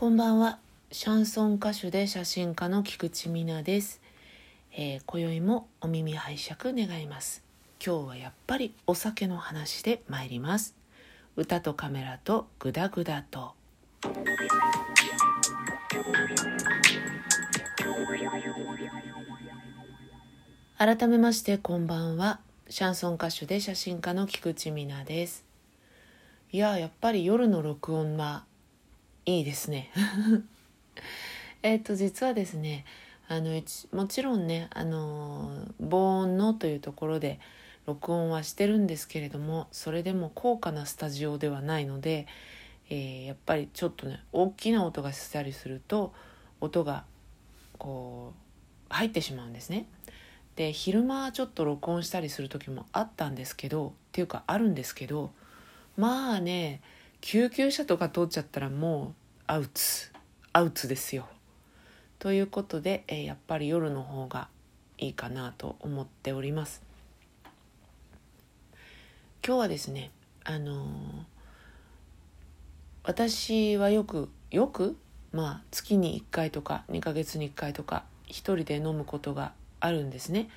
こんばんは。シャンソン歌手で写真家の菊池美奈です。今宵もお耳拝借願います。今日はやっぱりお酒の話で参ります。歌とカメラとグダグダと。改めましてこんばんは。シャンソン歌手で写真家の菊池美奈です。やっぱり夜の録音はいいですね実はですね、もちろんね、防音のというところで録音はしてるんですけれども、それでも高価なスタジオではないので、やっぱりちょっとね、大きな音がしたりすると音がこう入ってしまうんですね。で、昼間ちょっと録音したりする時もあるんですけど、まあね、救急車とか通っちゃったらもうアウトですよ。ということで、やっぱり夜の方がいいかなと思っております。今日はですね、私はよく月に1回とか2ヶ月に1回とか一人で飲むことがあるんですね。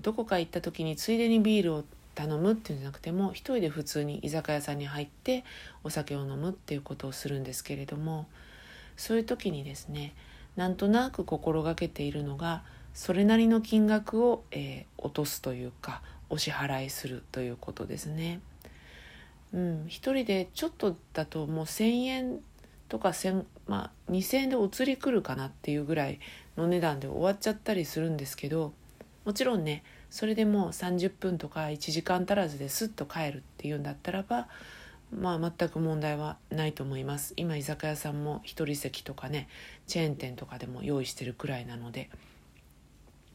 どこか行った時についでにビールを頼むっていうんじゃなくても、一人で普通に居酒屋さんに入ってお酒を飲むっていうことをするんですけれども、そういう時にですね、なんとなく心がけているのが、それなりの金額を、落とすというかお支払いするということですね。一人でちょっとだともう1000円とか2000円でお釣り来るかなっていうぐらいの値段で終わっちゃったりするんですけど、もちろんね、それでもう30分とか1時間足らずですっと帰るっていうんだったらば、全く問題はないと思います。今居酒屋さんも一人席とかね、チェーン店とかでも用意してるくらいなので。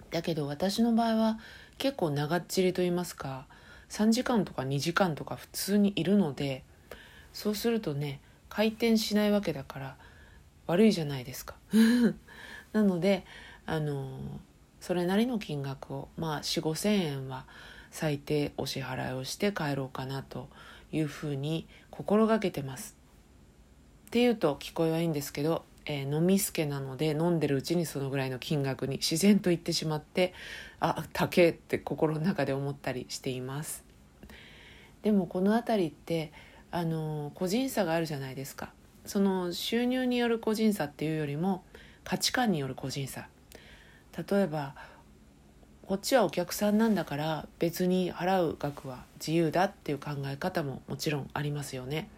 だけど私の場合は結構長っちりと言いますか、3時間とか2時間とか普通にいるので、そうするとね、回転しないわけだから悪いじゃないですかなのでそれなりの金額を、4,000〜5,000円は最低お支払いをして帰ろうかなというふうに心がけてます。っていうと聞こえはいいんですけど、飲みすけなので、飲んでるうちにそのぐらいの金額に自然といってしまって、高えって心の中で思ったりしています。でもこのあたりって個人差があるじゃないですか。その収入による個人差っていうよりも価値観による個人差。例えばこっちはお客さんなんだから別に払う額は自由だっていう考え方ももちろんありますよね。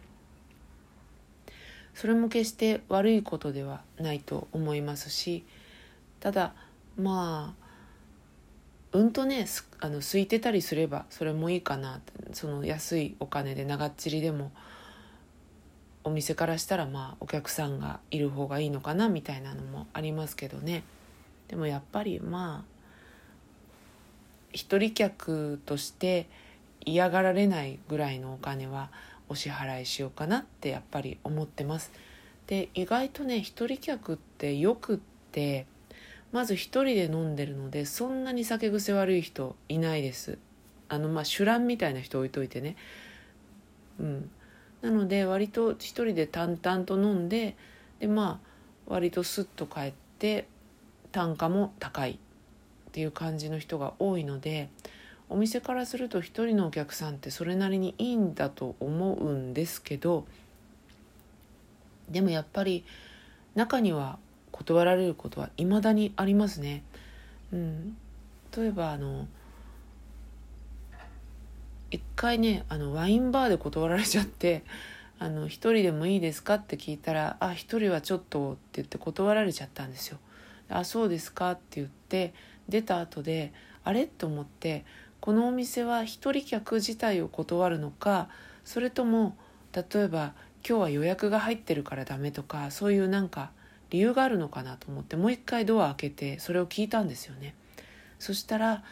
それも決して悪いことではないと思いますし、ただ空いてたりすればそれもいいかな。その安いお金で長っちりでもお店からしたらお客さんがいる方がいいのかなみたいなのもありますけどね。でもやっぱり一人客として嫌がられないぐらいのお金はお支払いしようかなってやっぱり思ってます。で、意外とね、一人客ってよくって、まず一人で飲んでるのでそんなに酒癖悪い人いないです。酒乱みたいな人置いといてね、なので割と一人で淡々と飲んで、で割とスッと帰って単価も高いっていう感じの人が多いので、お店からすると一人のお客さんってそれなりにいいんだと思うんですけど、でもやっぱり中には断られることは未だにありますね。例えば一回ね、ワインバーで断られちゃって、一人でもいいですかって聞いたら、一人はちょっとって言って断られちゃったんですよ。そうですかって言って出た後で、あれと思って、このお店は一人客自体を断るのか、それとも例えば今日は予約が入ってるからダメとか、そういう理由があるのかなと思って、もう一回ドア開けてそれを聞いたんですよね。そしたら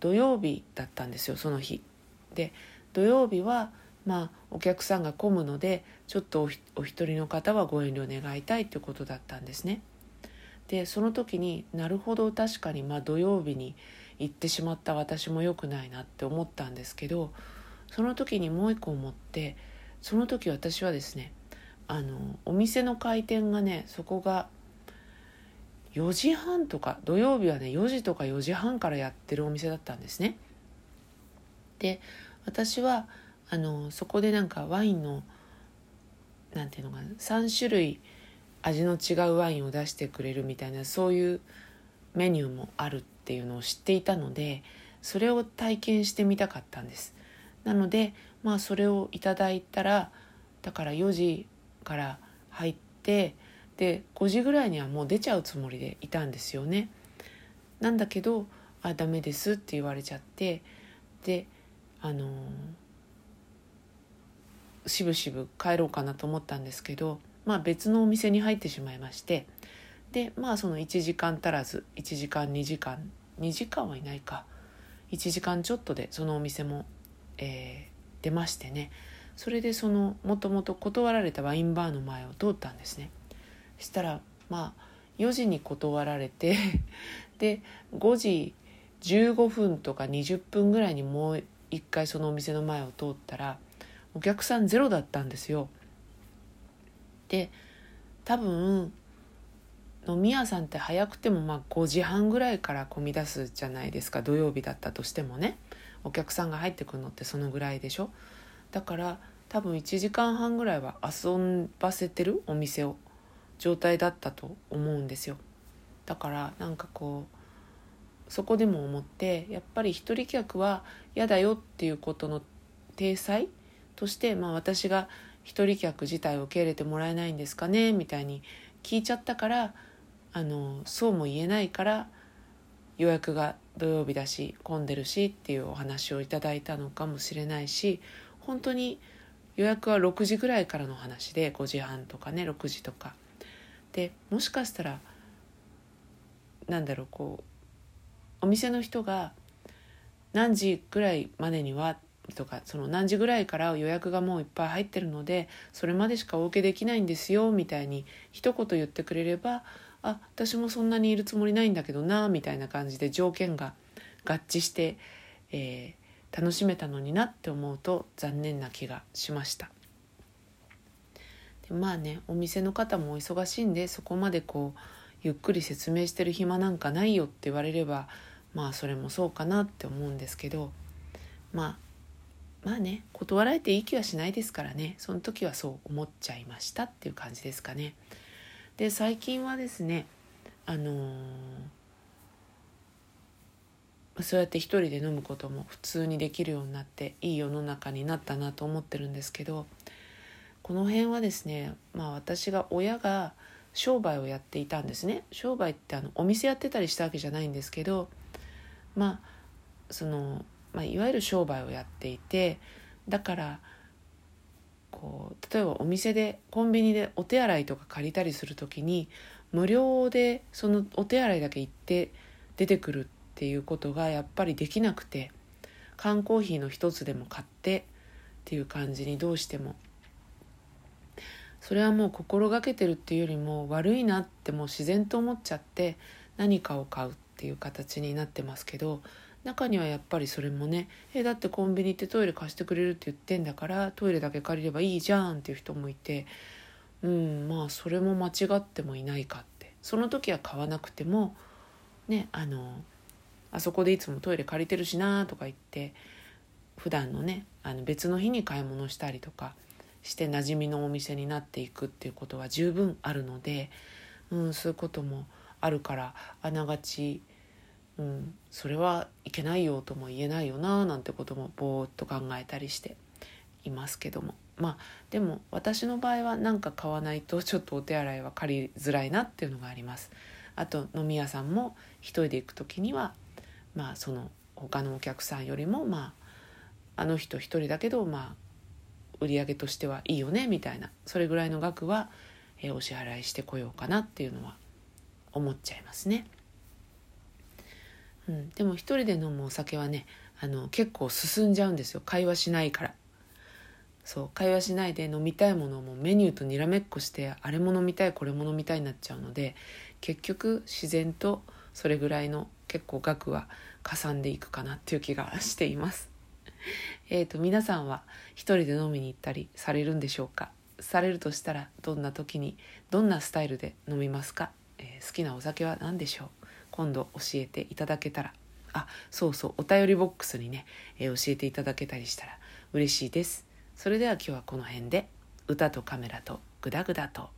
土曜日だったんですよ、その日で。土曜日はお客さんが混むので、ちょっとお一人の方はご遠慮願いたいということだったんですね。で、その時になるほど、確かに土曜日に行ってしまった私も良くないなって思ったんですけど、その時にもう一個思って、その時私はですね、お店の開店がね、そこが4時半とか、土曜日はね4時とか4時半からやってるお店だったんですね。で、私はそこでなんかワインのなんていうのかな、3種類味の違うワインを出してくれるみたいな、そういうメニューもあるっていうのを知っていたので、それを体験してみたかったんです。なのでそれをいただいたら、だから4時から入って、で5時ぐらいにはもう出ちゃうつもりでいたんですよね。なんだけどダメですって言われちゃって、でしぶしぶ帰ろうかなと思ったんですけど、別のお店に入ってしまいまして、でその1時間足らず、1時間2時間2時間はいないか1時間ちょっとでそのお店も、出ましてね。それでそのもともと断られたワインバーの前を通ったんですね。したら4時に断られてで5時15分とか20分ぐらいにもう一回そのお店の前を通ったら、お客さんゼロだったんですよ。で多分飲み屋さんって早くても5時半ぐらいから混み出すじゃないですか。土曜日だったとしてもね、お客さんが入ってくるのってそのぐらいでしょ。だから多分1時間半ぐらいは遊ばせてるお店を状態だったと思うんですよ。だからそこでも思って、やっぱり一人客は嫌だよっていうことの体裁として、私が一人客自体を受け入れてもらえないんですかねみたいに聞いちゃったから、そうも言えないから、予約が土曜日だし混んでるしっていうお話をいただいたのかもしれないし、本当に予約は6時ぐらいからの話で、5時半とかね6時とかで、もしかしたらお店の人が何時ぐらいまでにはとか、その何時ぐらいから予約がもういっぱい入ってるので、それまでしかお受けできないんですよみたいに一言言ってくれれば、私もそんなにいるつもりないんだけどなみたいな感じで条件が合致して、楽しめたのになって思うと残念な気がしました。でお店の方もお忙しいんで、そこまでゆっくり説明してる暇なんかないよって言われれば、それもそうかなって思うんですけど、断られていい気はしないですからね。その時はそう思っちゃいましたっていう感じですかね。で最近はですね、そうやって一人で飲むことも普通にできるようになって、いい世の中になったなと思ってるんですけど、この辺はですね、私が親が商売をやっていたんですね。商売ってお店やってたりしたわけじゃないんですけど、いわゆる商売をやっていて、だから例えばお店でコンビニでお手洗いとか借りたりするときに、無料でそのお手洗いだけ行って出てくるっていうことがやっぱりできなくて、缶コーヒーの一つでも買ってっていう感じにどうしても、それはもう心がけてるっていうよりも悪いなってもう自然と思っちゃって、何かを買うっていう形になってますけど、中にはやっぱりそれもね、だってコンビニってトイレ貸してくれるって言ってんだからトイレだけ借りればいいじゃんっていう人もいて、それも間違ってもいないかって、その時は買わなくてもね、あそこでいつもトイレ借りてるしなとか言って、普段のね別の日に買い物したりとかして馴染みのお店になっていくっていうことは十分あるので、そういうこともあるから、あながち、それはいけないよとも言えないよななんてこともぼーっと考えたりしていますけども、でも私の場合は何か買わないとちょっとお手洗いは借りづらいなっていうのがあります。あと飲み屋さんも一人で行くときにはその他のお客さんよりもあの人一人だけど売り上げとしてはいいよねみたいな、それぐらいの額は、お支払いしてこようかなっていうのは思っちゃいますね。でも一人で飲むお酒はね、結構進んじゃうんですよ。会話しないから。そう、会話しないで飲みたいものもメニューとにらめっこして、あれも飲みたいこれも飲みたいになっちゃうので、結局自然とそれぐらいの結構額はかさんでいくかなっていう気がしています。皆さんは一人で飲みに行ったりされるんでしょうか？されるとしたら、どんな時にどんなスタイルで飲みますか、好きなお酒は何でしょう、今度教えていただけたら、そうそう、お便りボックスにね、教えていただけたりしたら嬉しいです。それでは今日はこの辺で、歌とカメラとグダグダと。